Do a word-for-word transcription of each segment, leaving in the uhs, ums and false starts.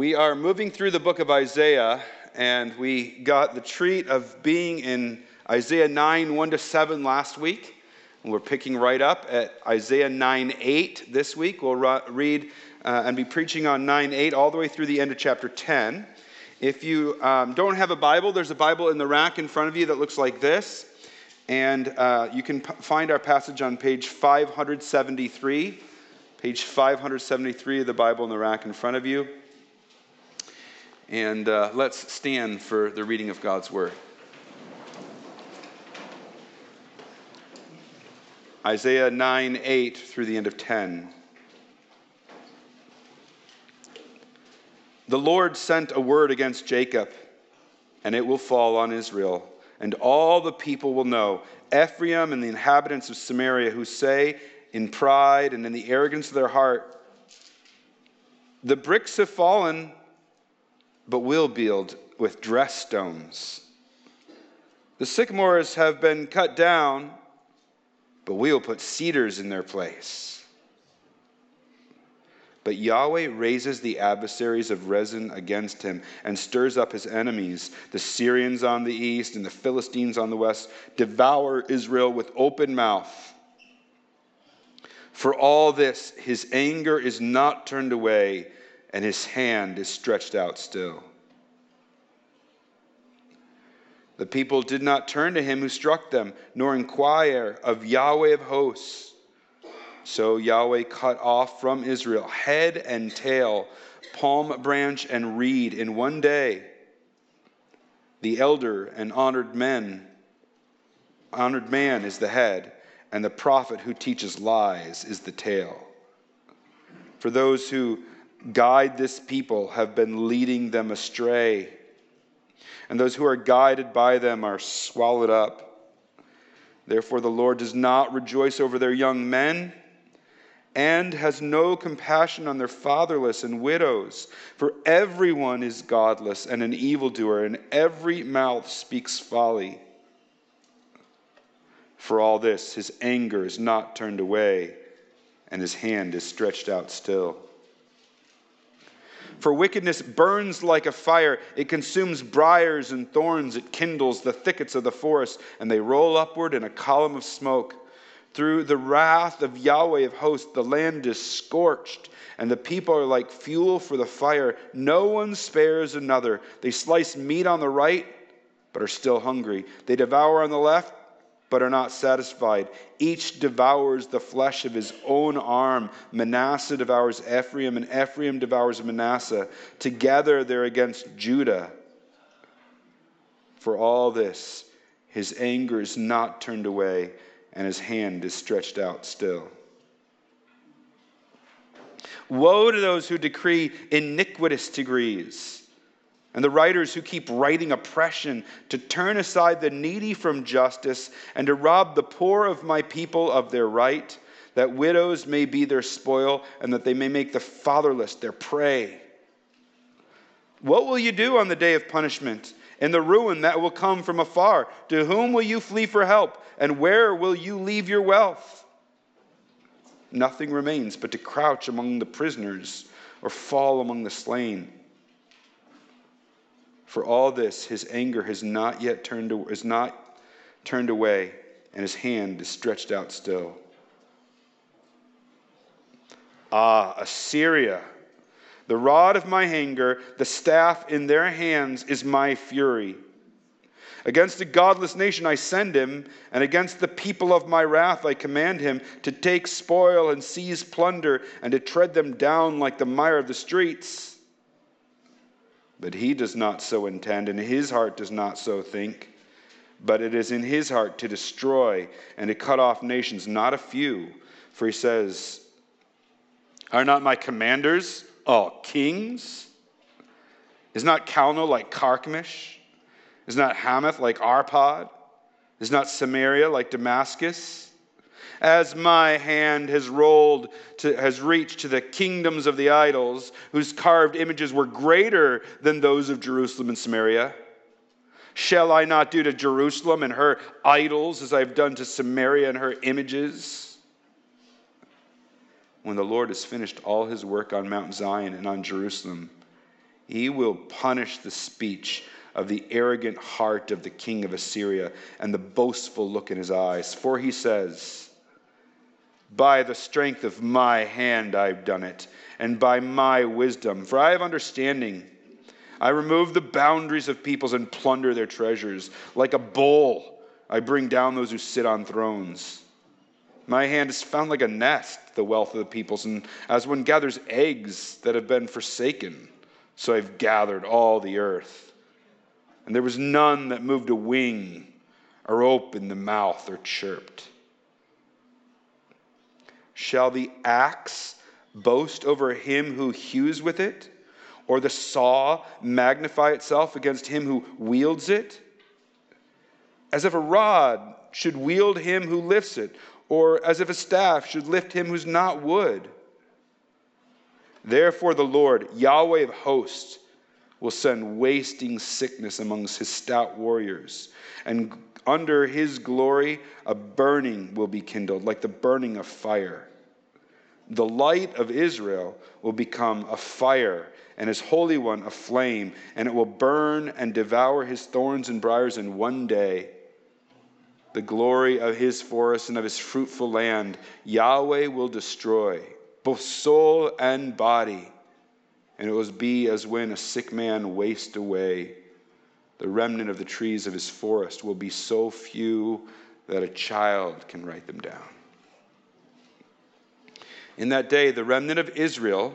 We are moving through the book of Isaiah, and we got the treat of being in Isaiah nine, one to seven last week. And we're picking right up at Isaiah nine, eight this week. We'll read uh, and be preaching on nine, eight all the way through the end of chapter ten. If you um, don't have a Bible, there's a Bible in the rack in front of you that looks like this. And uh, you can p- find our passage on page five seventy-three. Page five seventy-three of the Bible in the rack in front of you. And uh, let's stand for the reading of God's word. Isaiah nine, eight through the end of ten. The Lord sent a word against Jacob, and it will fall on Israel. And all the people will know, Ephraim and the inhabitants of Samaria, who say in pride and in the arrogance of their heart, the bricks have fallen, but we'll build with dress stones. The sycamores have been cut down, but we'll put cedars in their place. But Yahweh raises the adversaries of Rezin against him and stirs up his enemies. The Syrians on the east and the Philistines on the west devour Israel with open mouth. For all this, his anger is not turned away, and his hand is stretched out still. The people did not turn to him who struck them, nor inquire of Yahweh of hosts. So Yahweh cut off from Israel head and tail, palm branch and reed in one day. The elder and honored men, honored man is the head, and the prophet who teaches lies is the tail. For those who guide this people have been leading them astray, and those who are guided by them are swallowed up. Therefore, the Lord does not rejoice over their young men, and has no compassion on their fatherless and widows. For everyone is godless and an evildoer, and every mouth speaks folly. For all this, his anger is not turned away, and his hand is stretched out still. For wickedness burns like a fire. It consumes briars and thorns. It kindles the thickets of the forest, and they roll upward in a column of smoke. Through the wrath of Yahweh of hosts, the land is scorched, and the people are like fuel for the fire. No one spares another. They slice meat on the right, but are still hungry. They devour on the left, but are not satisfied. Each devours the flesh of his own arm. Manasseh devours Ephraim, and Ephraim devours Manasseh. Together they're against Judah. For all this, his anger is not turned away, and his hand is stretched out still. Woe to those who decree iniquitous degrees, and the writers who keep writing oppression, to turn aside the needy from justice, and to rob the poor of my people of their right, that widows may be their spoil, and that they may make the fatherless their prey. What will you do on the day of punishment, and the ruin that will come from afar? To whom will you flee for help, and where will you leave your wealth? Nothing remains but to crouch among the prisoners, or fall among the slain. For all this, his anger has not yet turned is not turned away, and his hand is stretched out still. Ah, Assyria, the rod of my anger, the staff in their hands is my fury. Against a godless nation I send him, and against the people of my wrath I command him to take spoil and seize plunder, and to tread them down like the mire of the streets. But he does not so intend, and his heart does not so think. But it is in his heart to destroy and to cut off nations, not a few. For he says, are not my commanders all kings? Is not Calno like Carchemish? Is not Hamath like Arpad? Is not Samaria like Damascus? As my hand has rolled, to, has reached to the kingdoms of the idols, whose carved images were greater than those of Jerusalem and Samaria, shall I not do to Jerusalem and her idols as I have done to Samaria and her images? When the Lord has finished all his work on Mount Zion and on Jerusalem, He will punish the speech of the arrogant heart of the king of Assyria and the boastful look in his eyes. For he says, by the strength of my hand I have done it, and by my wisdom, for I have understanding. I remove the boundaries of peoples and plunder their treasures. Like a bull, I bring down those who sit on thrones. My hand is found like a nest, the wealth of the peoples, and as one gathers eggs that have been forsaken, so I've gathered all the earth. And there was none that moved a wing or opened the mouth or chirped. Shall the axe boast over him who hews with it, or the saw magnify itself against him who wields it? As if a rod should wield him who lifts it, or as if a staff should lift him who's not wood. Therefore the Lord, Yahweh of hosts, will send wasting sickness amongst his stout warriors, and under his glory a burning will be kindled, like the burning of fire. The light of Israel will become a fire, and his Holy One a flame, and it will burn and devour his thorns and briars in one day. The glory of his forest and of his fruitful land, Yahweh will destroy, both soul and body. And it will be as when a sick man wastes away. The remnant of the trees of his forest will be so few that a child can write them down. In that day, the remnant of Israel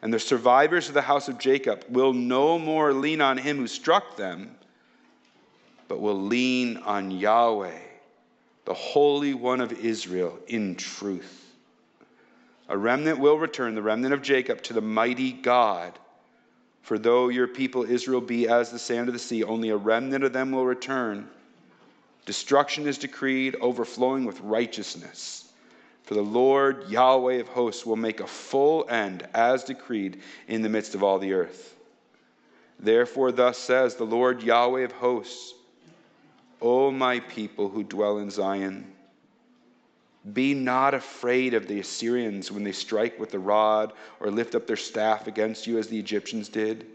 and the survivors of the house of Jacob will no more lean on him who struck them, but will lean on Yahweh, the Holy One of Israel, in truth. A remnant will return, the remnant of Jacob, to the mighty God. For though your people Israel be as the sand of the sea, only a remnant of them will return. Destruction is decreed, overflowing with righteousness. For the Lord Yahweh of hosts will make a full end, as decreed, in the midst of all the earth. Therefore thus says the Lord Yahweh of hosts, O my people who dwell in Zion, be not afraid of the Assyrians when they strike with the rod or lift up their staff against you as the Egyptians did.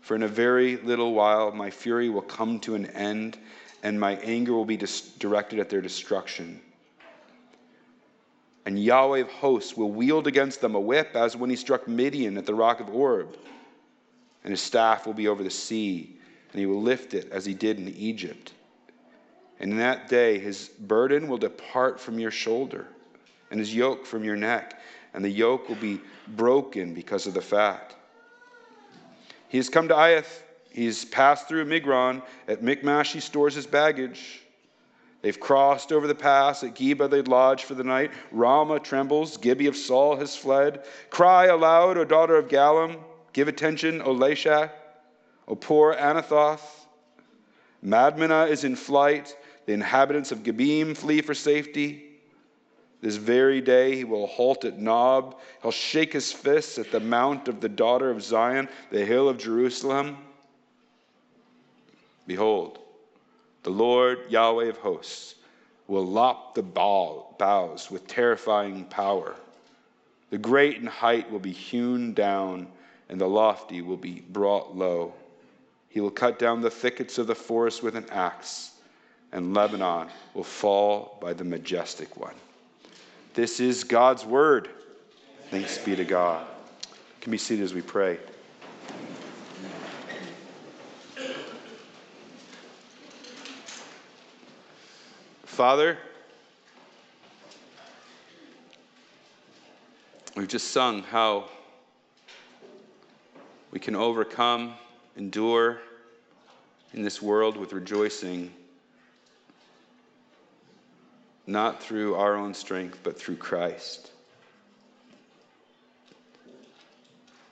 For in a very little while my fury will come to an end, and my anger will be dis- directed at their destruction. And Yahweh of hosts will wield against them a whip, as when he struck Midian at the rock of Oreb. And his staff will be over the sea, and he will lift it as he did in Egypt. And in that day his burden will depart from your shoulder, and his yoke from your neck, and the yoke will be broken because of the fat. He has come to Aiath, he has passed through Migron, at Mikmash he stores his baggage. They've crossed over the pass, at Geba they lodge for the night, Ramah trembles, Gibeah of Saul has fled. Cry aloud, O daughter of Galim, give attention, O Lashach, O poor Anathoth. Madmenah is in flight, the inhabitants of Gibeam flee for safety. This very day he will halt at Nob. He'll shake his fists at the mount of the daughter of Zion, the hill of Jerusalem. Behold, the Lord Yahweh of hosts will lop the boughs with terrifying power. The great in height will be hewn down, and the lofty will be brought low. He will cut down the thickets of the forest with an axe, and Lebanon will fall by the majestic one. This is God's word. Thanks be to God. You can be seated as we pray. Father, we've just sung how we can overcome, endure in this world with rejoicing, not through our own strength, but through Christ.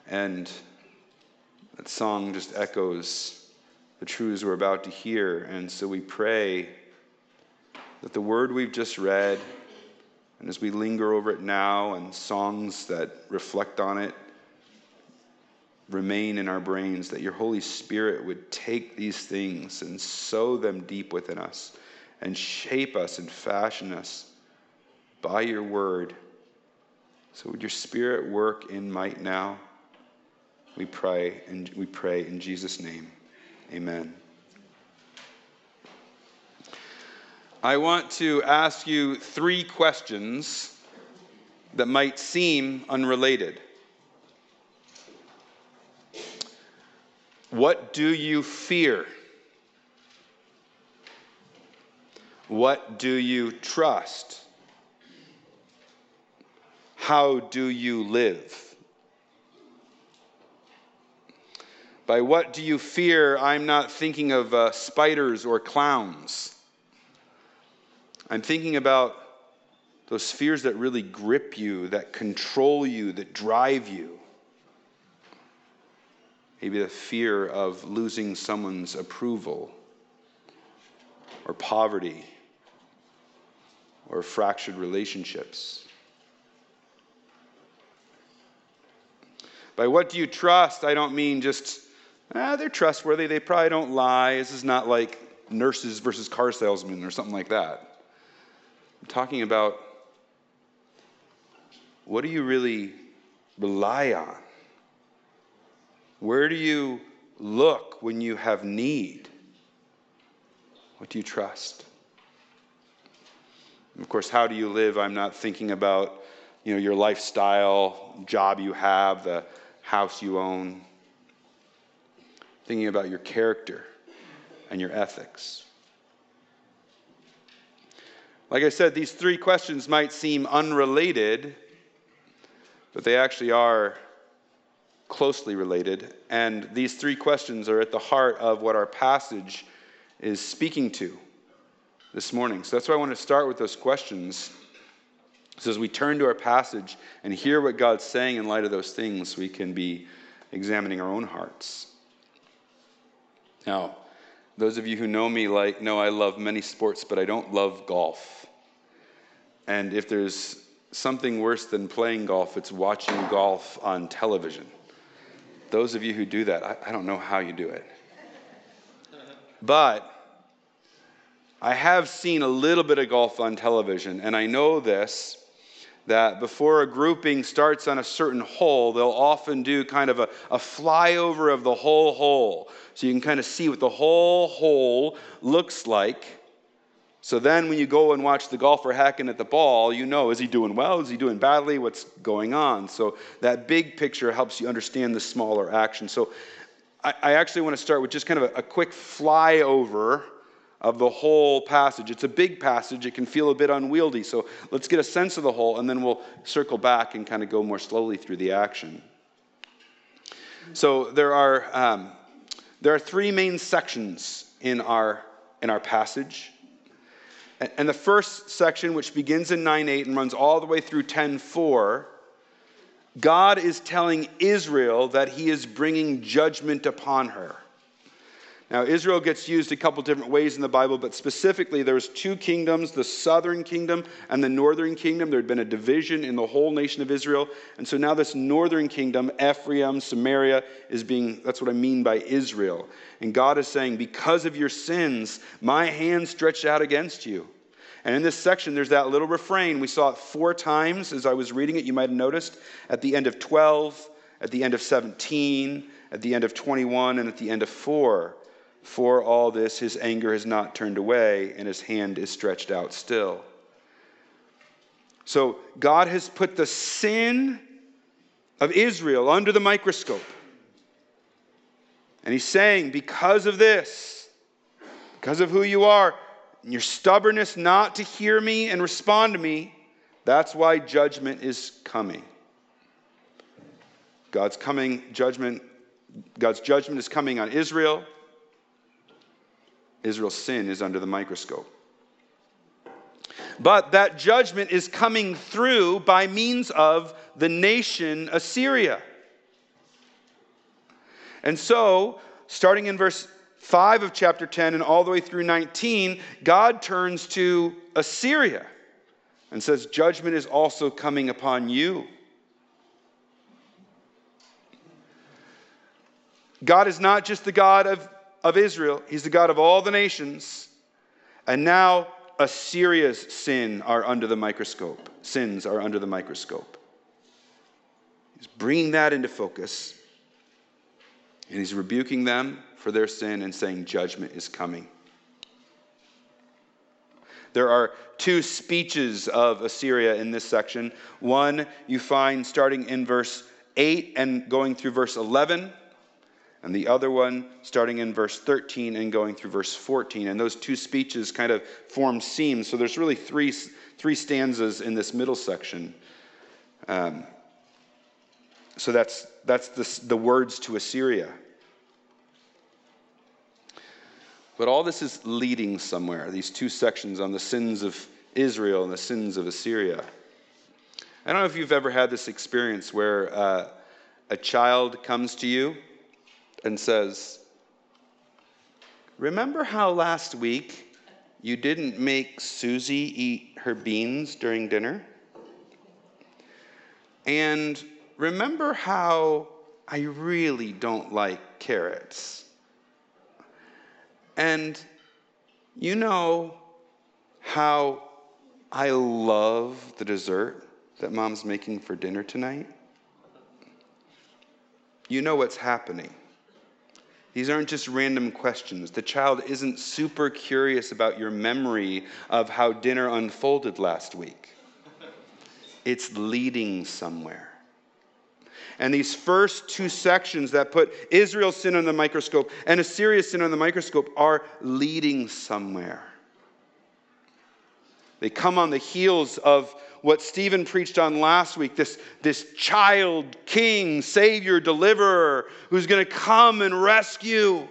And that song just echoes the truths we're about to hear. And so we pray that the word we've just read, and as we linger over it now, and songs that reflect on it remain in our brains, that your Holy Spirit would take these things and sow them deep within us, and shape us and fashion us by your word. So would your Spirit work in might now? we pray and we pray in Jesus' name. Amen. I want to ask you three questions that might seem unrelated. What do you fear? What do you trust? How do you live? By what do you fear, I'm not thinking of uh, spiders or clowns. I'm thinking about those fears that really grip you, that control you, that drive you. Maybe the fear of losing someone's approval, or poverty, or fractured relationships. By what do you trust? I don't mean just, ah, they're trustworthy, they probably don't lie. This is not like nurses versus car salesmen or something like that. I'm talking about, what do you really rely on? Where do you look when you have need? What do you trust? And of course, how do you live? I'm not thinking about, you know, your lifestyle, job you have, the house you own. I'm thinking about your character and your ethics. Like I said, these three questions might seem unrelated, but they actually are closely related. And these three questions are at the heart of what our passage is speaking to this morning. So that's why I want to start with those questions. So as we turn to our passage and hear what God's saying in light of those things, we can be examining our own hearts. Now, those of you who know me like, no, I love many sports, but I don't love golf. And if there's something worse than playing golf, it's watching golf on television. Those of you who do that, I, I don't know how you do it. But I have seen a little bit of golf on television, and I know this, that before a grouping starts on a certain hole, they'll often do kind of a, a flyover of the whole hole. So you can kind of see what the whole hole looks like. So then when you go and watch the golfer hacking at the ball, you know, is he doing well? Is he doing badly? What's going on? So that big picture helps you understand the smaller action. So I, I actually want to start with just kind of a, a quick flyover of the whole passage. It's a big passage. It can feel a bit unwieldy. So let's get a sense of the whole, and then we'll circle back and kind of go more slowly through the action. So there are um, there are three main sections in our in our passage, and, and the first section, which begins in nine eight and runs all the way through ten four, God is telling Israel that He is bringing judgment upon her. Now, Israel gets used a couple different ways in the Bible, but specifically there was two kingdoms, the southern kingdom and the northern kingdom. There had been a division in the whole nation of Israel. And so now this northern kingdom, Ephraim, Samaria, is being, that's what I mean by Israel. And God is saying, because of your sins, my hand stretched out against you. And in this section, there's that little refrain. We saw it four times as I was reading it. You might have noticed at the end of twelve, at the end of seventeen, at the end of twenty-one, and at the end of four. For all this, his anger has not turned away, and his hand is stretched out still. So God has put the sin of Israel under the microscope. And he's saying, because of this, because of who you are, and your stubbornness not to hear me and respond to me, that's why judgment is coming. God's coming judgment, God's judgment is coming on Israel. Israel's sin is under the microscope. But that judgment is coming through by means of the nation Assyria. And so, starting in verse five of chapter ten and all the way through nineteen, God turns to Assyria and says, judgment is also coming upon you. God is not just the God of Of Israel, he's the God of all the nations, and now Assyria's sin are under the microscope. Sins are under the microscope. He's bringing that into focus. And he's rebuking them for their sin and saying judgment is coming. There are two speeches of Assyria in this section. One you find starting in verse eight and going through verse eleven, and the other one starting in verse thirteen and going through verse fourteen. And those two speeches kind of form seams. So there's really three, three stanzas in this middle section. Um, so that's, that's the, the words to Assyria. But all this is leading somewhere, these two sections on the sins of Israel and the sins of Assyria. I don't know if you've ever had this experience where uh, a child comes to you and says, remember how last week you didn't make Susie eat her beans during dinner? And remember how I really don't like carrots? And you know how I love the dessert that Mom's making for dinner tonight? You know what's happening. These aren't just random questions. The child isn't super curious about your memory of how dinner unfolded last week. It's leading somewhere. And these first two sections that put Israel's sin on the microscope and Assyria's sin on the microscope are leading somewhere. They come on the heels of what Stephen preached on last week, this, this child, king, savior, deliverer, who's going to come and rescue.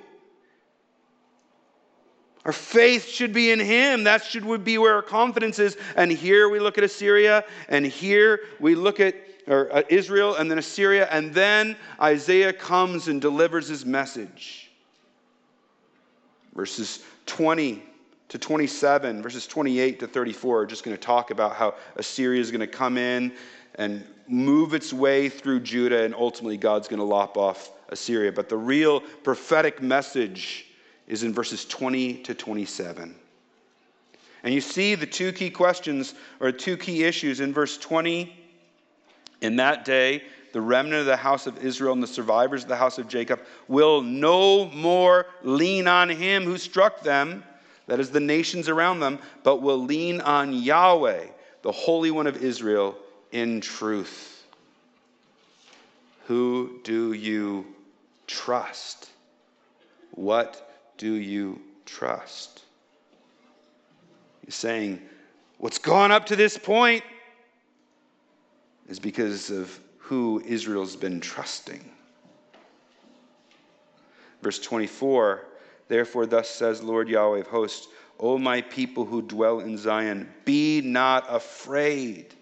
Our faith should be in him. That should be where our confidence is. And here we look at Assyria, and here we look at or uh, Israel, and then Assyria, and then Isaiah comes and delivers his message. Verses twenty to twenty-seven, verses twenty-eight to thirty-four are just going to talk about how Assyria is going to come in and move its way through Judah, and ultimately God's going to lop off Assyria. But the real prophetic message is in verses twenty to twenty-seven. And you see the two key questions, or two key issues in verse twenty. In that day, the remnant of the house of Israel and the survivors of the house of Jacob will no more lean on him who struck them, that is the nations around them, but will lean on Yahweh, the Holy One of Israel, in truth. Who do you trust? What do you trust? He's saying, what's gone up to this point is because of who Israel's been trusting. Verse twenty-four, therefore thus says Lord Yahweh of hosts, O my people who dwell in Zion, be not afraid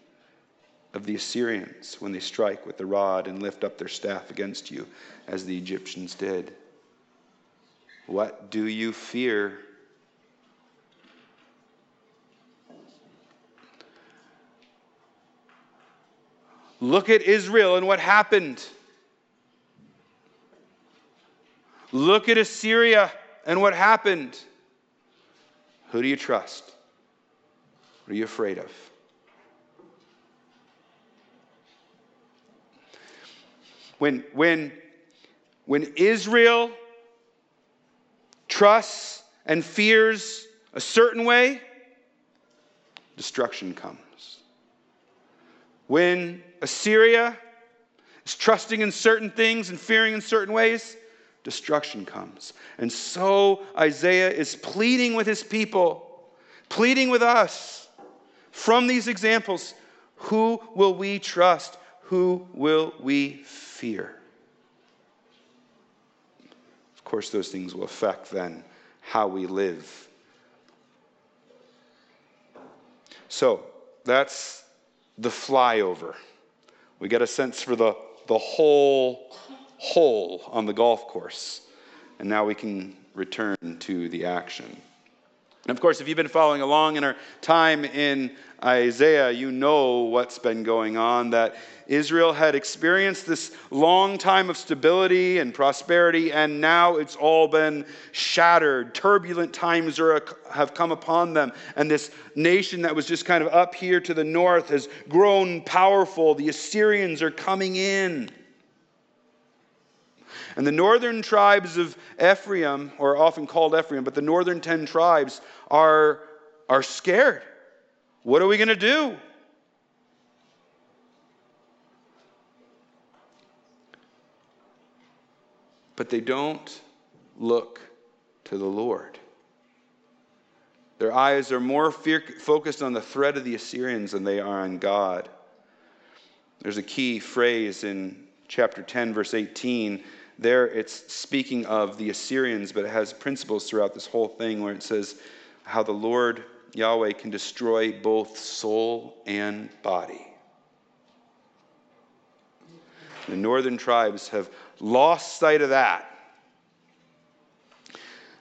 of the Assyrians when they strike with the rod and lift up their staff against you, as the Egyptians did. What do you fear? Look at Israel and what happened. Look at Assyria and what happened. Who do you trust? What are you afraid of? When, when, when Israel trusts and fears a certain way, destruction comes. When Assyria is trusting in certain things and fearing in certain ways, destruction comes. And so Isaiah is pleading with his people, pleading with us from these examples. Who will we trust? Who will we fear? Of course, those things will affect then how we live. So that's the flyover. We get a sense for the, the whole hole on the golf course. And now we can return to the action. And of course, if you've been following along in our time in Isaiah, you know what's been going on, that Israel had experienced this long time of stability and prosperity, and now it's all been shattered. Turbulent times are, have come upon them, and this nation that was just kind of up here to the north has grown powerful. The Assyrians are coming in. And the northern tribes of Ephraim, or often called Ephraim, but the northern ten tribes are, are scared. What are we going to do? But they don't look to the Lord. Their eyes are more fear- focused on the threat of the Assyrians than they are on God. There's a key phrase in chapter ten, verse eighteen. There it's speaking of the Assyrians, but it has principles throughout this whole thing where it says how the Lord Yahweh can destroy both soul and body. The northern tribes have lost sight of that.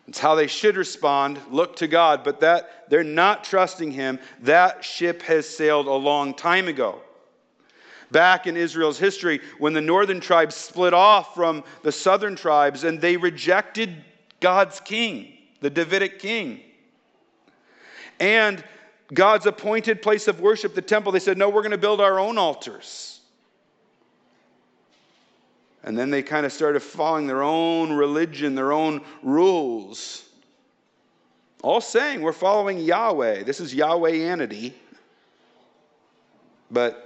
It's how they should respond, look to God, but that they're not trusting him. That ship has sailed a long time ago. Back in Israel's history, when the northern tribes split off from the southern tribes and they rejected God's king, the Davidic king, and God's appointed place of worship, the temple, they said, no, we're going to build our own altars. And then they kind of started following their own religion, their own rules. All saying, we're following Yahweh. This is Yahwehanity. But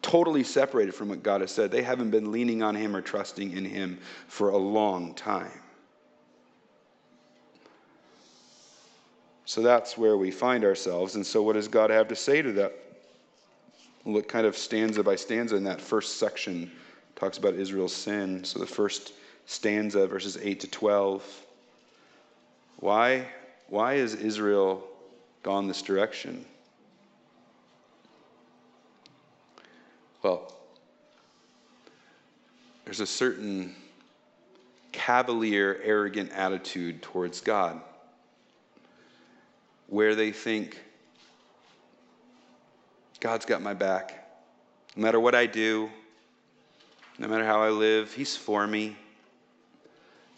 totally separated from what God has said. They haven't been leaning on him or trusting in him for a long time. So that's where we find ourselves. And so what does God have to say to that? Look kind of stanza by stanza in that first section. Talks about Israel's sin. So the first stanza, verses eight to twelve. Why, why has Israel gone this direction? Well, there's a certain cavalier, arrogant attitude towards God where they think, God's got my back. No matter what I do, no matter how I live, he's for me.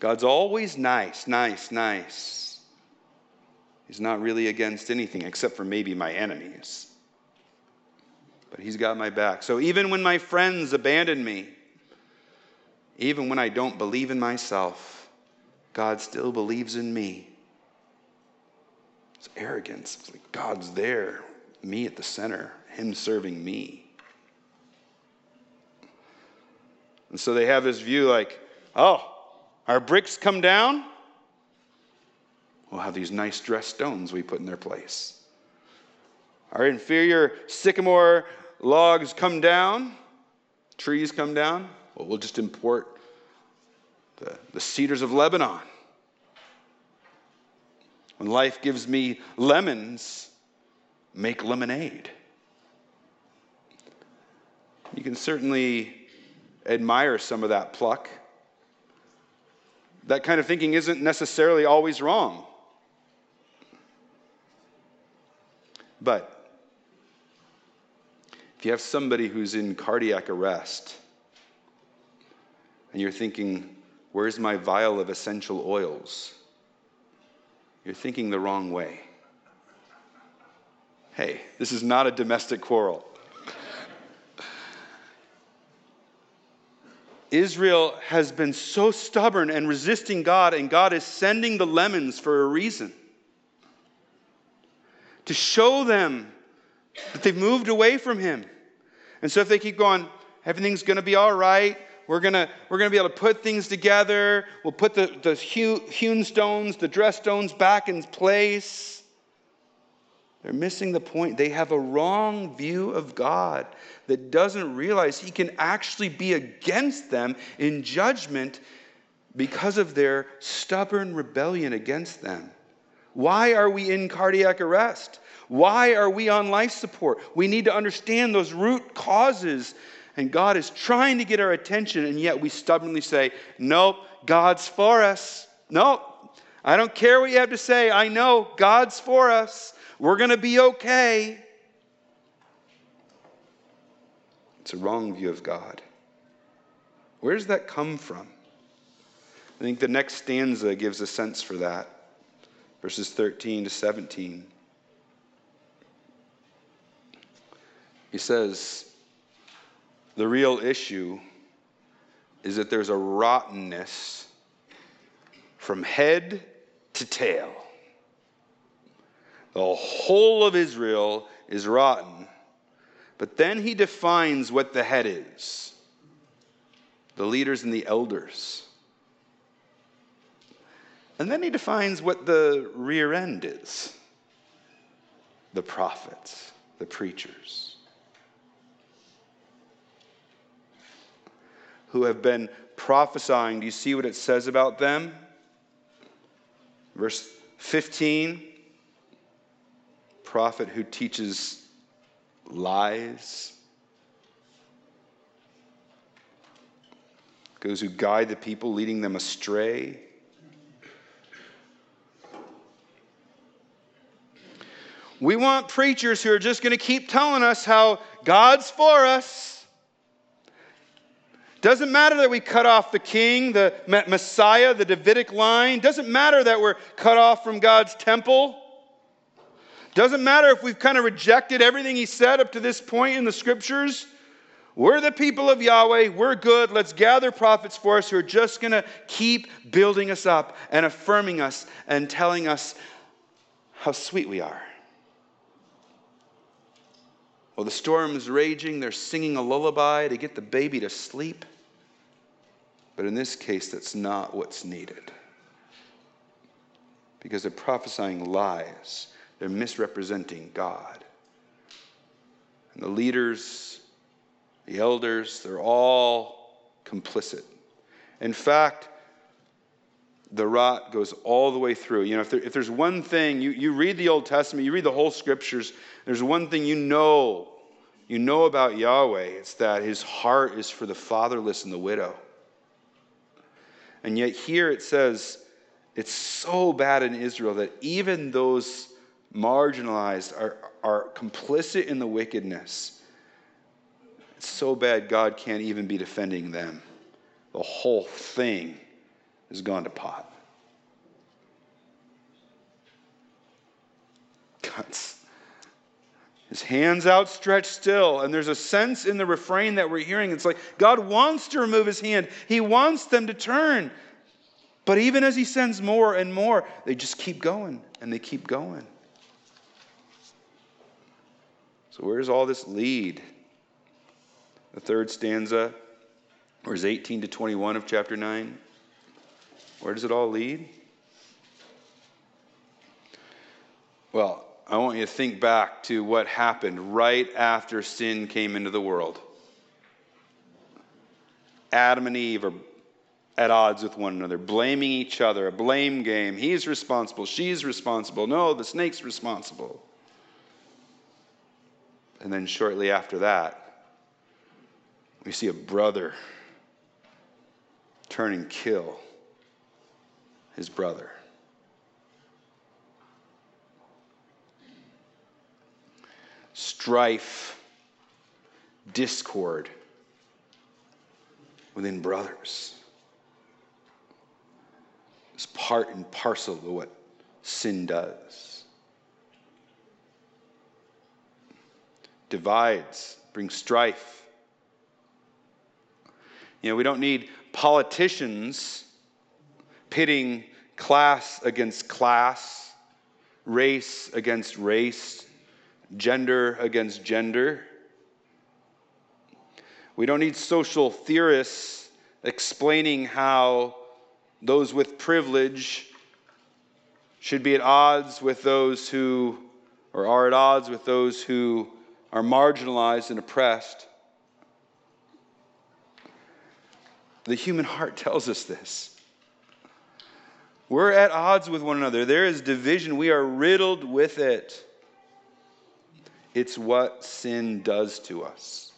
God's always nice, nice, nice. He's not really against anything except for maybe my enemies. But he's got my back. So even when my friends abandon me, even when I don't believe in myself, God still believes in me. It's arrogance. It's like God's there, me at the center, him serving me. And so they have this view like, oh, our bricks come down? We'll have these nice dressed stones we put in their place. Our inferior sycamore logs come down, trees come down. Well, we'll just import the, the cedars of Lebanon. When life gives me lemons, make lemonade. You can certainly admire some of that pluck. That kind of thinking isn't necessarily always wrong. But if you have somebody who's in cardiac arrest and you're thinking, where's my vial of essential oils? You're thinking the wrong way. Hey, this is not a domestic quarrel. Israel has been so stubborn and resisting God, and God is sending the lemons for a reason. To show them that they've moved away from him. And so if they keep going, everything's going to be all right. We're going to we're going to be able to put things together. We'll put the, the hewn stones, the dressed stones back in place. They're missing the point. They have a wrong view of God that doesn't realize he can actually be against them in judgment because of their stubborn rebellion against them. Why are we in cardiac arrest? Why are we on life support? We need to understand those root causes. And God is trying to get our attention, and yet we stubbornly say, nope, God's for us. Nope, I don't care what you have to say. I know God's for us. We're going to be okay. It's a wrong view of God. Where does that come from? I think the next stanza gives a sense for that. Verses thirteen to seventeen. He says, the real issue is that there's a rottenness from head to tail. The whole of Israel is rotten. But then he defines what the head is. The leaders and the elders. And then he defines what the rear end is. The prophets, the preachers, who have been prophesying. Do you see what it says about them? Verse fifteen, prophet who teaches lies. Those who guide the people, leading them astray. We want preachers who are just going to keep telling us how God's for us. Doesn't matter that we cut off the king, the Messiah, the Davidic line. Doesn't matter that we're cut off from God's temple. Doesn't matter if we've kind of rejected everything he said up to this point in the scriptures. We're the people of Yahweh. We're good. Let's gather prophets for us who are just going to keep building us up and affirming us and telling us how sweet we are. Well, the storm is raging. They're singing a lullaby to get the baby to sleep. But in this case, that's not what's needed. Because they're prophesying lies. They're misrepresenting God. And the leaders, the elders, they're all complicit. In fact, the rot goes all the way through. You know, if, there, if there's one thing, you, you read the Old Testament, you read the whole scriptures, there's one thing you know, you know about Yahweh, it's that his heart is for the fatherless and the widow. And yet here it says, it's so bad in Israel that even those marginalized are, are complicit in the wickedness. It's so bad God can't even be defending them. The whole thing has gone to pot. God's, his hands outstretched still, and there's a sense in the refrain that we're hearing. It's like God wants to remove his hand. He wants them to turn. But even as he sends more and more, they just keep going, and they keep going. So where does all this lead? The third stanza, verse eighteen to twenty-one of chapter nine. Where does it all lead? Well, I want you to think back to what happened right after sin came into the world. Adam and Eve are at odds with one another, blaming each other, a blame game. He's responsible, she's responsible. No, the snake's responsible. And then shortly after that, we see a brother turn and kill his brother. Strife, discord within brothers is part and parcel of what sin does. Divides, brings strife. You know, we don't need politicians pitting class against class, race against race, gender against gender. We don't need social theorists explaining how those with privilege should be at odds with those who, or are at odds with those who are marginalized and oppressed. The human heart tells us this. We're at odds with one another. There is division. We are riddled with it. It's what sin does to us.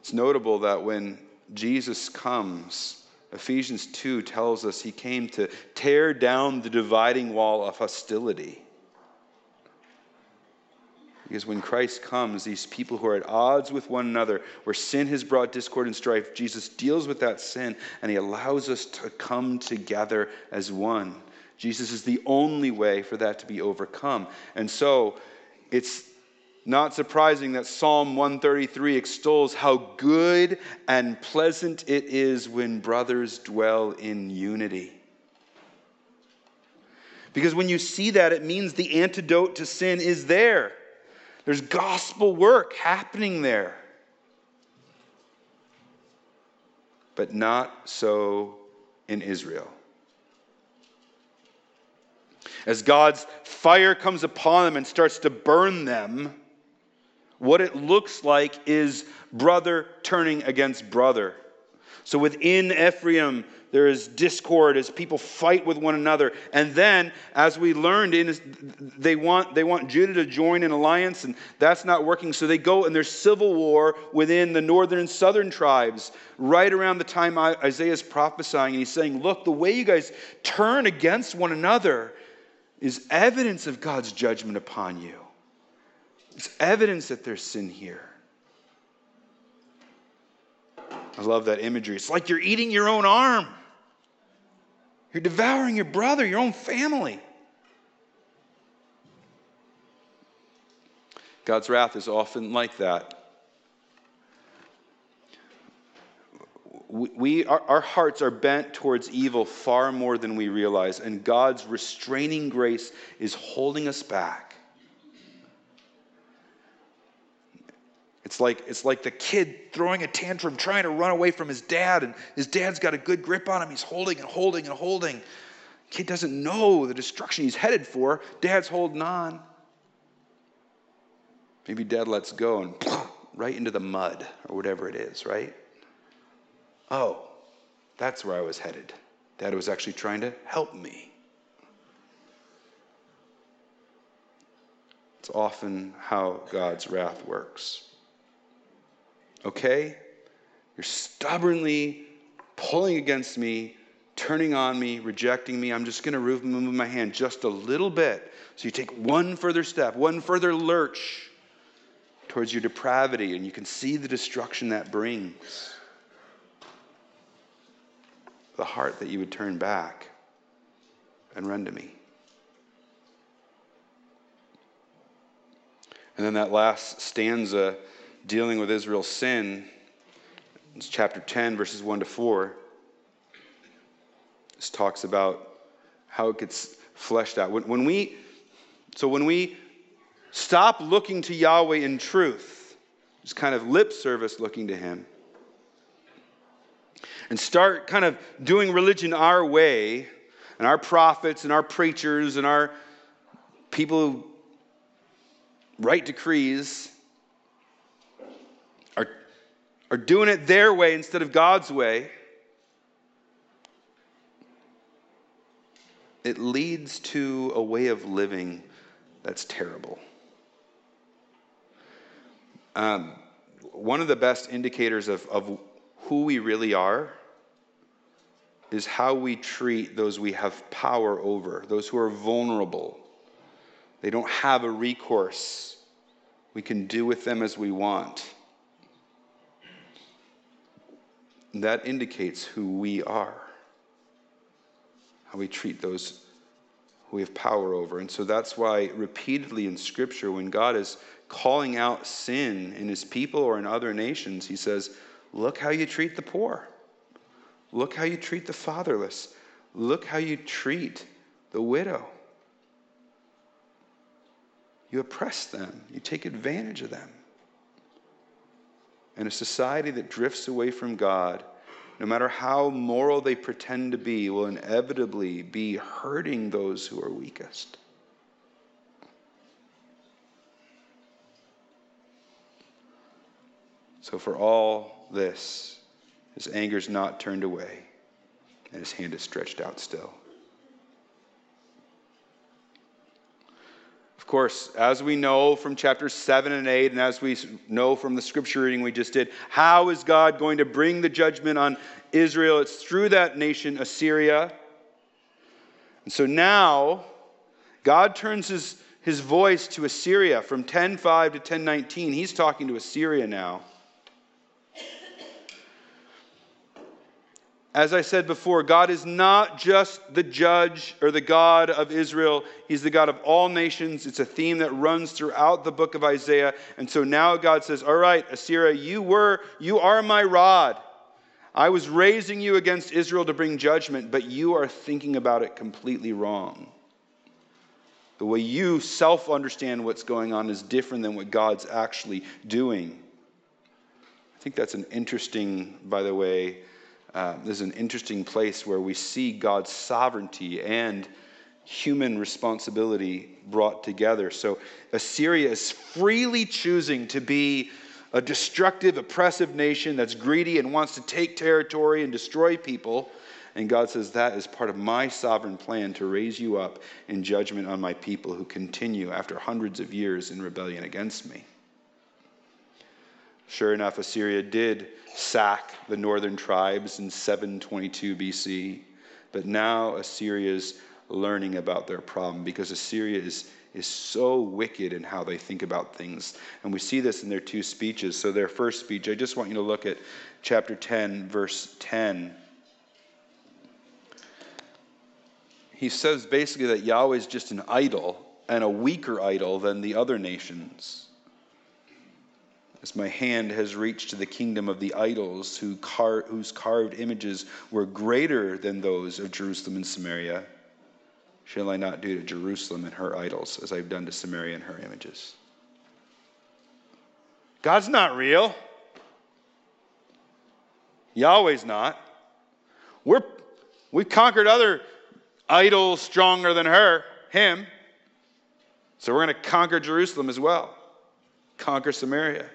It's notable that when Jesus comes, Ephesians two tells us he came to tear down the dividing wall of hostility. Because when Christ comes, these people who are at odds with one another, where sin has brought discord and strife, Jesus deals with that sin, and he allows us to come together as one. Jesus is the only way for that to be overcome. And so it's Not surprising that Psalm one thirty-three extols how good and pleasant it is when brothers dwell in unity. Because when you see that, it means the antidote to sin is there. There's gospel work happening there. But not so in Israel. As God's fire comes upon them and starts to burn them, what it looks like is brother turning against brother. So within Ephraim, there is discord as people fight with one another. And then, as we learned, in, they want, they want Judah to join an alliance, and that's not working. So they go, and there's civil war within the northern and southern tribes right around the time Isaiah is prophesying. And he's saying, look, the way you guys turn against one another is evidence of God's judgment upon you. It's evidence that there's sin here. I love that imagery. It's like you're eating your own arm. You're devouring your brother, your own family. God's wrath is often like that. We, our, our hearts are bent towards evil far more than we realize, and God's restraining grace is holding us back. It's like, it's like the kid throwing a tantrum, trying to run away from his dad, and his dad's got a good grip on him. He's holding and holding and holding. Kid doesn't know the destruction he's headed for. Dad's holding on. Maybe dad lets go and right into the mud or whatever it is, right? Oh, that's where I was headed. Dad was actually trying to help me. It's often how God's wrath works. Okay? You're stubbornly pulling against me, turning on me, rejecting me. I'm just going to move my hand just a little bit. So you take one further step, one further lurch towards your depravity, and you can see the destruction that brings. The heart that you would turn back and run to me. And then that last stanza dealing with Israel's sin, it's chapter ten, verses one to four. This talks about how it gets fleshed out. When, when we, so when we stop looking to Yahweh in truth, just kind of lip service looking to him, and start kind of doing religion our way, and our prophets and our preachers and our people who write decrees, are doing it their way instead of God's way, it leads to a way of living that's terrible. Um, one of the best indicators of, of who we really are is how we treat those we have power over, those who are vulnerable. They don't have a recourse. We can do with them as we want. That indicates who we are, how we treat those who we have power over. And so that's why repeatedly in Scripture, when God is calling out sin in his people or in other nations, he says, look how you treat the poor. Look how you treat the fatherless. Look how you treat the widow. You oppress them. You take advantage of them. And a society that drifts away from God, no matter how moral they pretend to be, will inevitably be hurting those who are weakest. So for all this, his anger is not turned away, and his hand is stretched out still. Of course, as we know from chapters seven and eight, and as we know from the scripture reading we just did, how is God going to bring the judgment on Israel? It's through that nation, Assyria. And so now, God turns his, his voice to Assyria from ten five to ten nineteen. He's talking to Assyria now. As I said before, God is not just the judge or the God of Israel. He's the God of all nations. It's a theme that runs throughout the book of Isaiah. And so now God says, all right, Assyria, you were, you are my rod. I was raising you against Israel to bring judgment, but you are thinking about it completely wrong. The way you self-understand what's going on is different than what God's actually doing. I think that's an interesting, by the way, Uh, this is an interesting place where we see God's sovereignty and human responsibility brought together. So Assyria is freely choosing to be a destructive, oppressive nation that's greedy and wants to take territory and destroy people. And God says, that is part of my sovereign plan to raise you up in judgment on my people who continue after hundreds of years in rebellion against me. Sure enough, Assyria did sack the northern tribes in seven twenty-two B C, but now Assyria's learning about their problem because Assyria is, is so wicked in how they think about things. And we see this in their two speeches. So their first speech, I just want you to look at chapter ten, verse ten. He says basically that Yahweh is just an idol and a weaker idol than the other nations. As my hand has reached to the kingdom of the idols who car- whose carved images were greater than those of Jerusalem and Samaria, shall I not do to Jerusalem and her idols as I've done to Samaria and her images? God's not real. Yahweh's not. We're, we've conquered other idols stronger than her, him. So we're going to conquer Jerusalem as well. Conquer Samaria.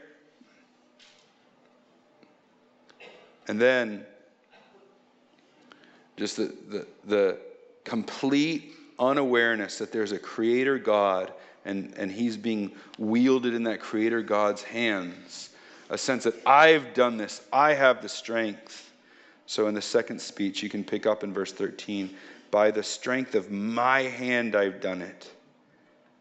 And then just the, the, the complete unawareness that there's a creator God and, and he's being wielded in that creator God's hands. A sense that I've done this. I have the strength. So in the second speech, you can pick up in verse thirteen, by the strength of my hand I've done it.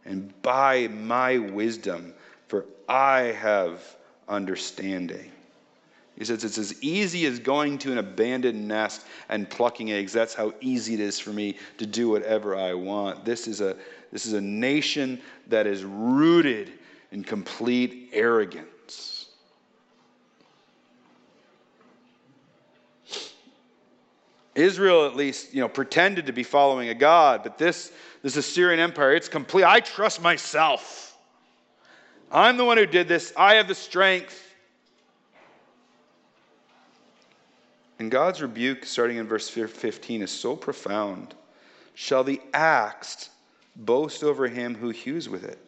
And by my wisdom, for I have understanding. He says, it's as easy as going to an abandoned nest and plucking eggs. That's how easy it is for me to do whatever I want. This is a, this is a nation that is rooted in complete arrogance. Israel, at least, you know, pretended to be following a God, but this, this Assyrian Empire, it's complete. I trust myself. I'm the one who did this. I have the strength. And God's rebuke, starting in verse fifteen, is so profound. Shall the axe boast over him who hews with it?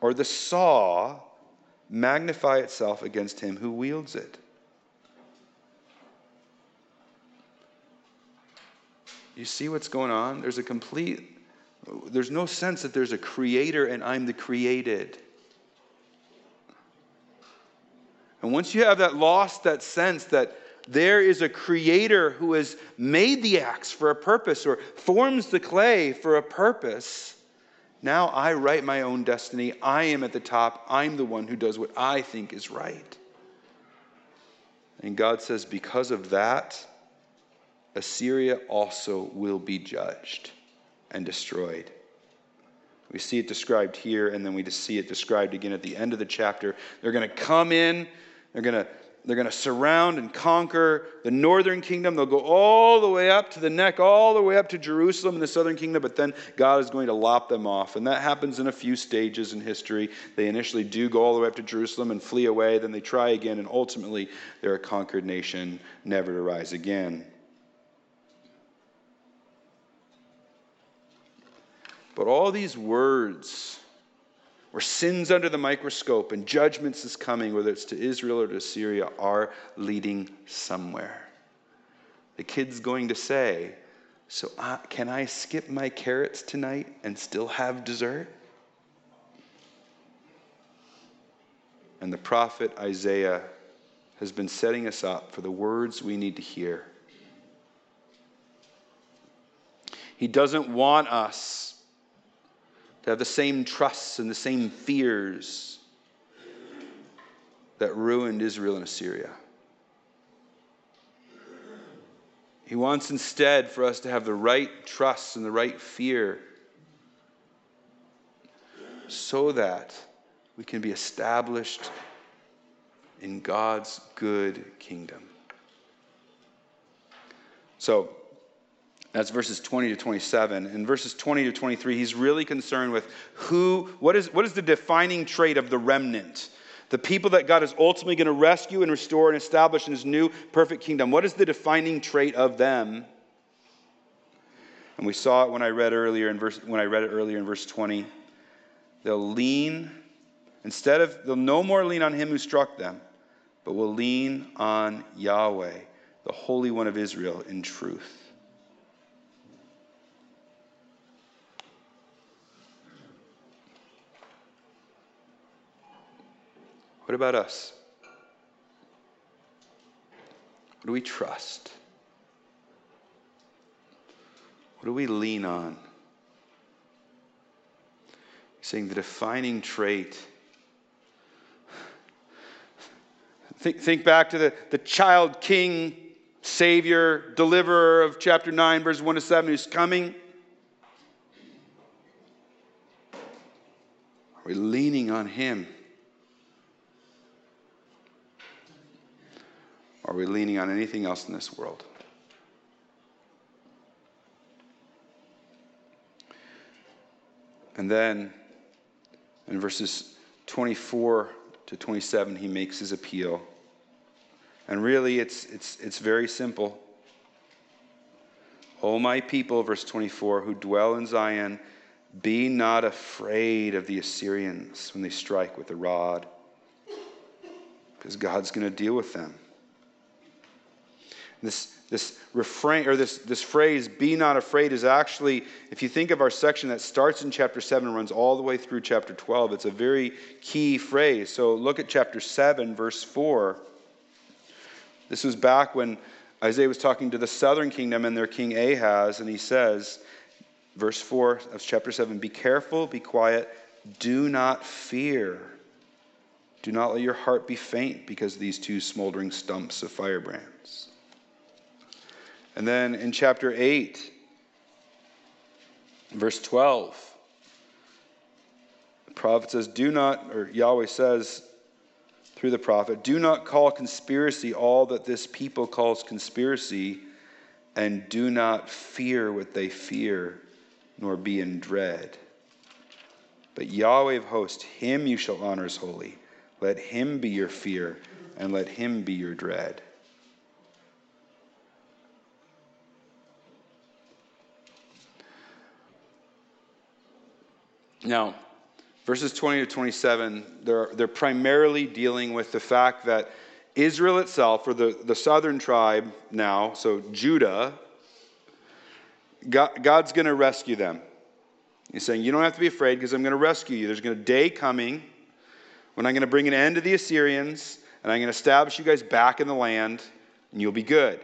Or the saw magnify itself against him who wields it? You see what's going on? There's a complete, there's no sense that there's a creator and I'm the created. And once you have that lost, that sense that there is a creator who has made the axe for a purpose or forms the clay for a purpose, now I write my own destiny. I am at the top. I'm the one who does what I think is right. And God says, because of that, Assyria also will be judged and destroyed. We see it described here, and then we just see it described again at the end of the chapter. They're going to come in. They're going to, they're going to surround and conquer the northern kingdom. They'll go all the way up to the neck, all the way up to Jerusalem and the southern kingdom, but then God is going to lop them off. And that happens in a few stages in history. They initially do go all the way up to Jerusalem and flee away. Then they try again, and ultimately they're a conquered nation, never to rise again. But all these words where sin's under the microscope and judgments is coming, whether it's to Israel or to Syria, are leading somewhere. The kid's going to say, so I, can I skip my carrots tonight and still have dessert? And the prophet Isaiah has been setting us up for the words we need to hear. He doesn't want us to have the same trusts and the same fears that ruined Israel and Assyria. He wants instead for us to have the right trust and the right fear so that we can be established in God's good kingdom. So that's verses twenty to twenty-seven. In verses twenty to twenty-three, he's really concerned with who, what is, what is the defining trait of the remnant? The people that God is ultimately going to rescue and restore and establish in his new perfect kingdom. What is the defining trait of them? And we saw it when I read earlier in verse when I read it earlier in verse twenty. They'll lean, instead of, they'll no more lean on him who struck them, but will lean on Yahweh, the Holy One of Israel, in truth. What about us? What do we trust? What do we lean on? He's saying the defining trait. Think, think back to the, the child king, savior, deliverer of chapter nine, verse one to seven, who's coming. Are we leaning on him? Are we leaning on anything else in this world? And then in verses twenty-four to twenty-seven, he makes his appeal. And really, it's, it's, it's very simple. O my people, verse twenty-four, who dwell in Zion, be not afraid of the Assyrians when they strike with the rod, because God's going to deal with them. This this refrain or this this phrase, "Be not afraid," is actually, if you think of our section that starts in chapter seven and runs all the way through chapter twelve, it's a very key phrase. So look at chapter seven, verse four. This was back when Isaiah was talking to the southern kingdom and their king Ahaz, and he says, verse four of chapter seven, "Be careful, be quiet, do not fear. Do not let your heart be faint because of these two smoldering stumps of firebrands." And then in chapter eight, verse twelve, the prophet says, do not, or Yahweh says through the prophet, do not call conspiracy all that this people calls conspiracy, and do not fear what they fear, nor be in dread. But Yahweh of hosts, him you shall honor as holy. Let him be your fear, and let him be your dread. Now, verses twenty to twenty-seven, they're, they're primarily dealing with the fact that Israel itself, or the, the southern tribe now, so Judah, God, God's going to rescue them. He's saying, you don't have to be afraid because I'm going to rescue you. There's going to a day coming when I'm going to bring an end to the Assyrians, and I'm going to establish you guys back in the land, and you'll be good.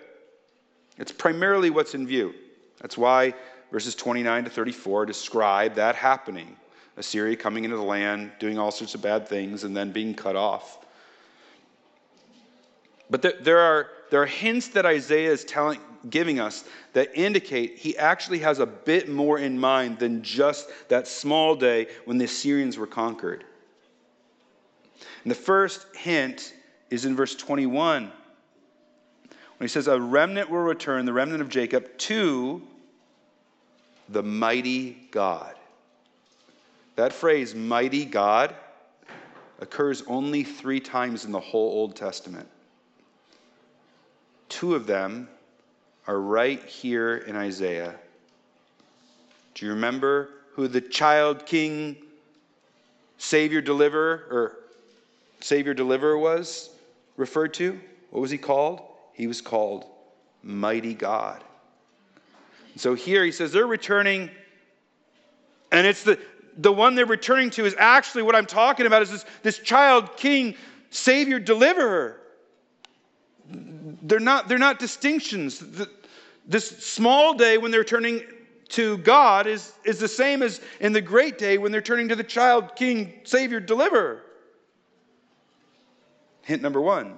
It's primarily what's in view. That's why verses twenty-nine to thirty-four describe that happening. Assyria coming into the land, doing all sorts of bad things, and then being cut off. But there, there are there are hints that Isaiah is telling, giving us that indicate he actually has a bit more in mind than just that small day when the Assyrians were conquered. And the first hint is in verse twenty-one, when he says, "A remnant will return, the remnant of Jacob, to the mighty God." That phrase, mighty God, occurs only three times in the whole Old Testament. Two of them are right here in Isaiah. Do you remember who the child king, savior, deliverer, or savior, deliverer was referred to? What was he called? He was called mighty God. So here he says they're returning, and it's the the one they're returning to is actually what I'm talking about, is this, this child, king, savior, deliverer. They're not, they're not distinctions. The, this small day when they're turning to God is, is the same as in the great day when they're turning to the child, king, savior, deliverer. Hint number one.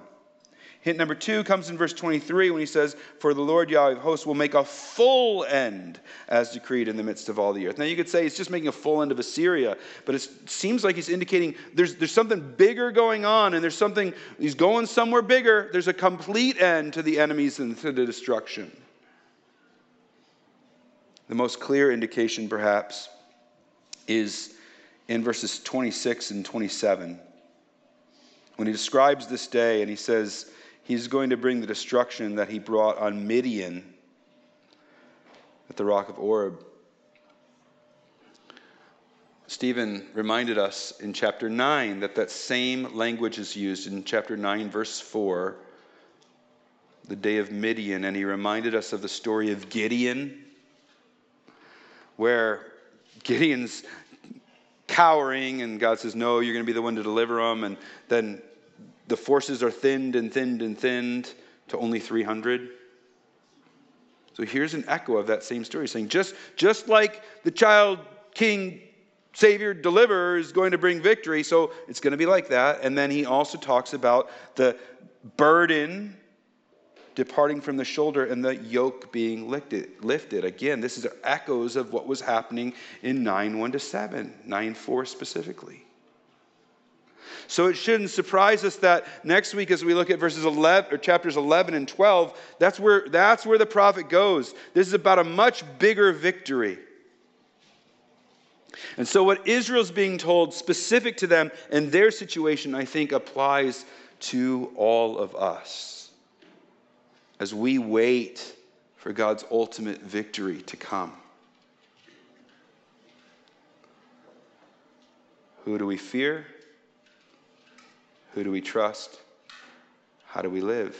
Hint number two comes in verse twenty-three when he says, "For the Lord Yahweh of hosts will make a full end as decreed in the midst of all the earth." Now you could say he's just making a full end of Assyria, but it seems like he's indicating there's, there's something bigger going on, and there's something, he's going somewhere bigger. There's a complete end to the enemies and to the destruction. The most clear indication, perhaps, is in verses twenty-six and twenty-seven when he describes this day and he says, he's going to bring the destruction that he brought on Midian at the rock of Oreb. Stephen reminded us in chapter nine that that same language is used in chapter nine, verse four, the day of Midian. And he reminded us of the story of Gideon, where Gideon's cowering and God says, no, you're going to be the one to deliver him. And then the forces are thinned and thinned and thinned to only three hundred. So here's an echo of that same story, saying just, just like the child king, savior, deliverer is going to bring victory, so it's going to be like that. And then he also talks about the burden departing from the shoulder and the yoke being lifted. Again, this is echoes of what was happening in nine one to seven, nine four specifically. So it shouldn't surprise us that next week, as we look at verses eleven or chapters eleven and twelve, that's where that's where the prophet goes. This is about a much bigger victory. And so what Israel's being told specific to them and their situation, I think, applies to all of us as we wait for God's ultimate victory to come. Who do we fear? Who do we trust? How do we live?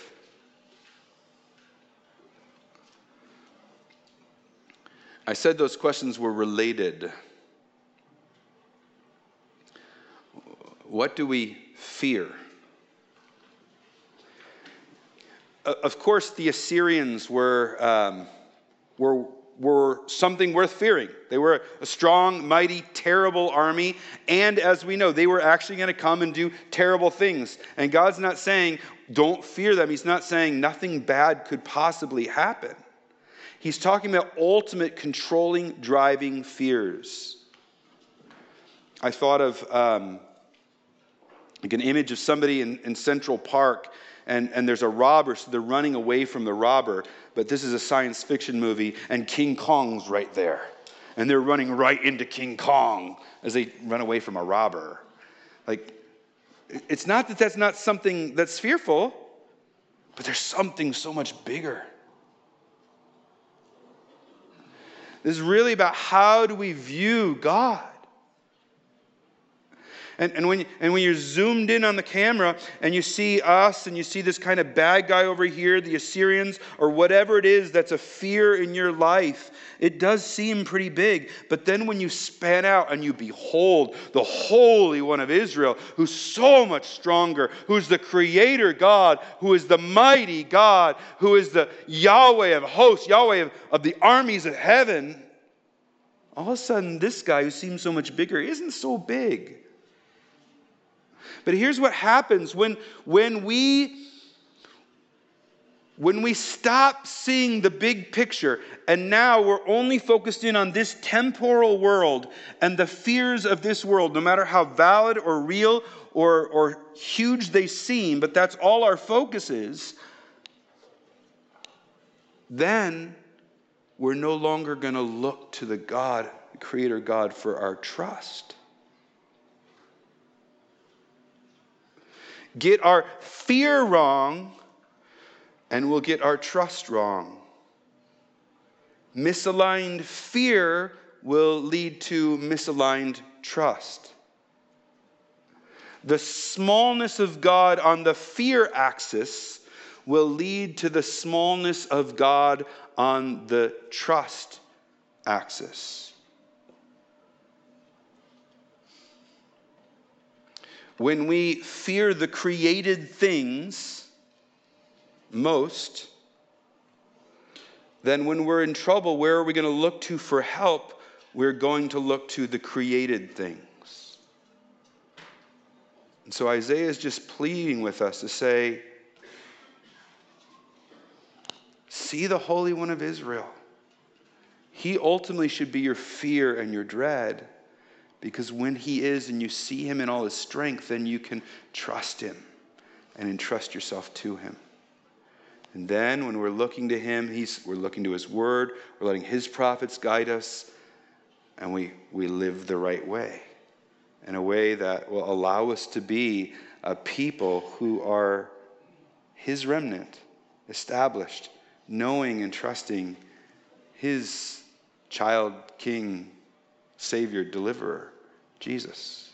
I said those questions were related. What do we fear? Of course, the Assyrians were, um, were, were something worth fearing. They were a strong, mighty, terrible army. And as we know, they were actually going to come and do terrible things. And God's not saying, don't fear them. He's not saying nothing bad could possibly happen. He's talking about ultimate controlling, driving fears. I thought of um, like an image of somebody in, in Central Park. And, and there's a robber, so they're running away from the robber. But this is a science fiction movie, and King Kong's right there. And they're running right into King Kong as they run away from a robber. Like, it's not that that's not something that's fearful, but there's something so much bigger. This is really about how do we view God? And, and, when, and when you're zoomed in on the camera and you see us and you see this kind of bad guy over here, the Assyrians, or whatever it is that's a fear in your life, it does seem pretty big. But then when you span out and you behold the Holy One of Israel, who's so much stronger, who's the Creator God, who is the mighty God, who is the Yahweh of hosts, Yahweh of, of the armies of heaven, all of a sudden this guy who seems so much bigger isn't so big. But here's what happens when, when, we, when we stop seeing the big picture, and now we're only focused in on this temporal world and the fears of this world, no matter how valid or real or, or huge they seem, but that's all our focus is, then we're no longer going to look to the God, Creator God, for our trust. Get our fear wrong, and we'll get our trust wrong. Misaligned fear will lead to misaligned trust. The smallness of God on the fear axis will lead to the smallness of God on the trust axis. When we fear the created things most, then when we're in trouble, where are we going to look to for help? We're going to look to the created things. And so Isaiah is just pleading with us to say, See the Holy One of Israel. He ultimately should be your fear and your dread, because when he is and you see him in all his strength, then you can trust him and entrust yourself to him. And then when we're looking to him, he's, we're looking to his word, we're letting his prophets guide us, and we, we live the right way, in a way that will allow us to be a people who are his remnant, established, knowing and trusting his child, king, savior, deliverer, Jesus.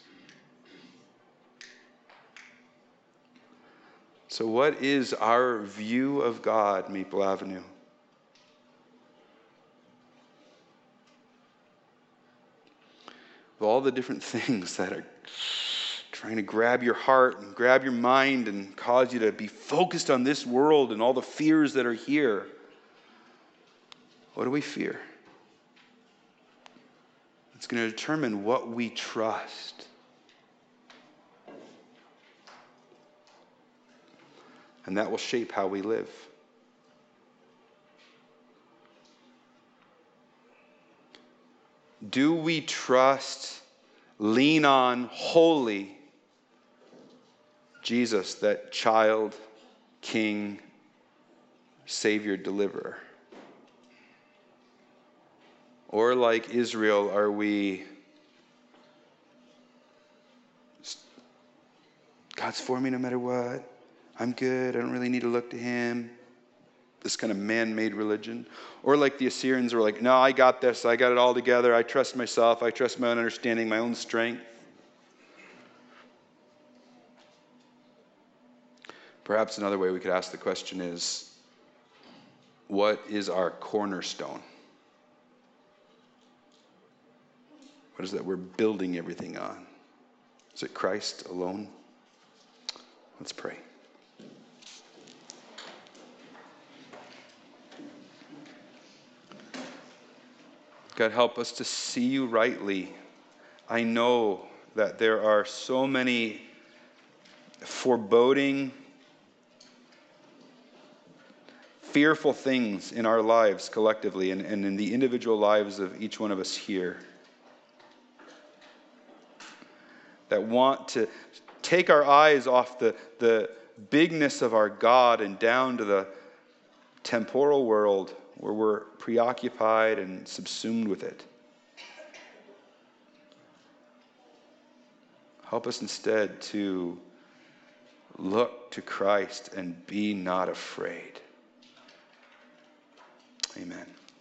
So what is our view of God, Maple Avenue? With all the different things that are trying to grab your heart and grab your mind and cause you to be focused on this world and all the fears that are here, what do we fear? It's going to determine what we trust. And that will shape how we live. Do we trust, lean on, wholly, Jesus, that child, king, savior, deliverer? Or like Israel, are we, God's for me no matter what. I'm good. I don't really need to look to him. This kind of man-made religion. Or like the Assyrians were like, no, I got this. I got it all together. I trust myself. I trust my own understanding, my own strength. Perhaps another way we could ask the question is, what is our cornerstone? What is that we're building everything on? Is it Christ alone? Let's pray. God, help us to see you rightly. I know that there are so many foreboding, fearful things in our lives collectively and, and in the individual lives of each one of us here, that want to take our eyes off the, the bigness of our God and down to the temporal world where we're preoccupied and subsumed with it. Help us instead to look to Christ and be not afraid. Amen.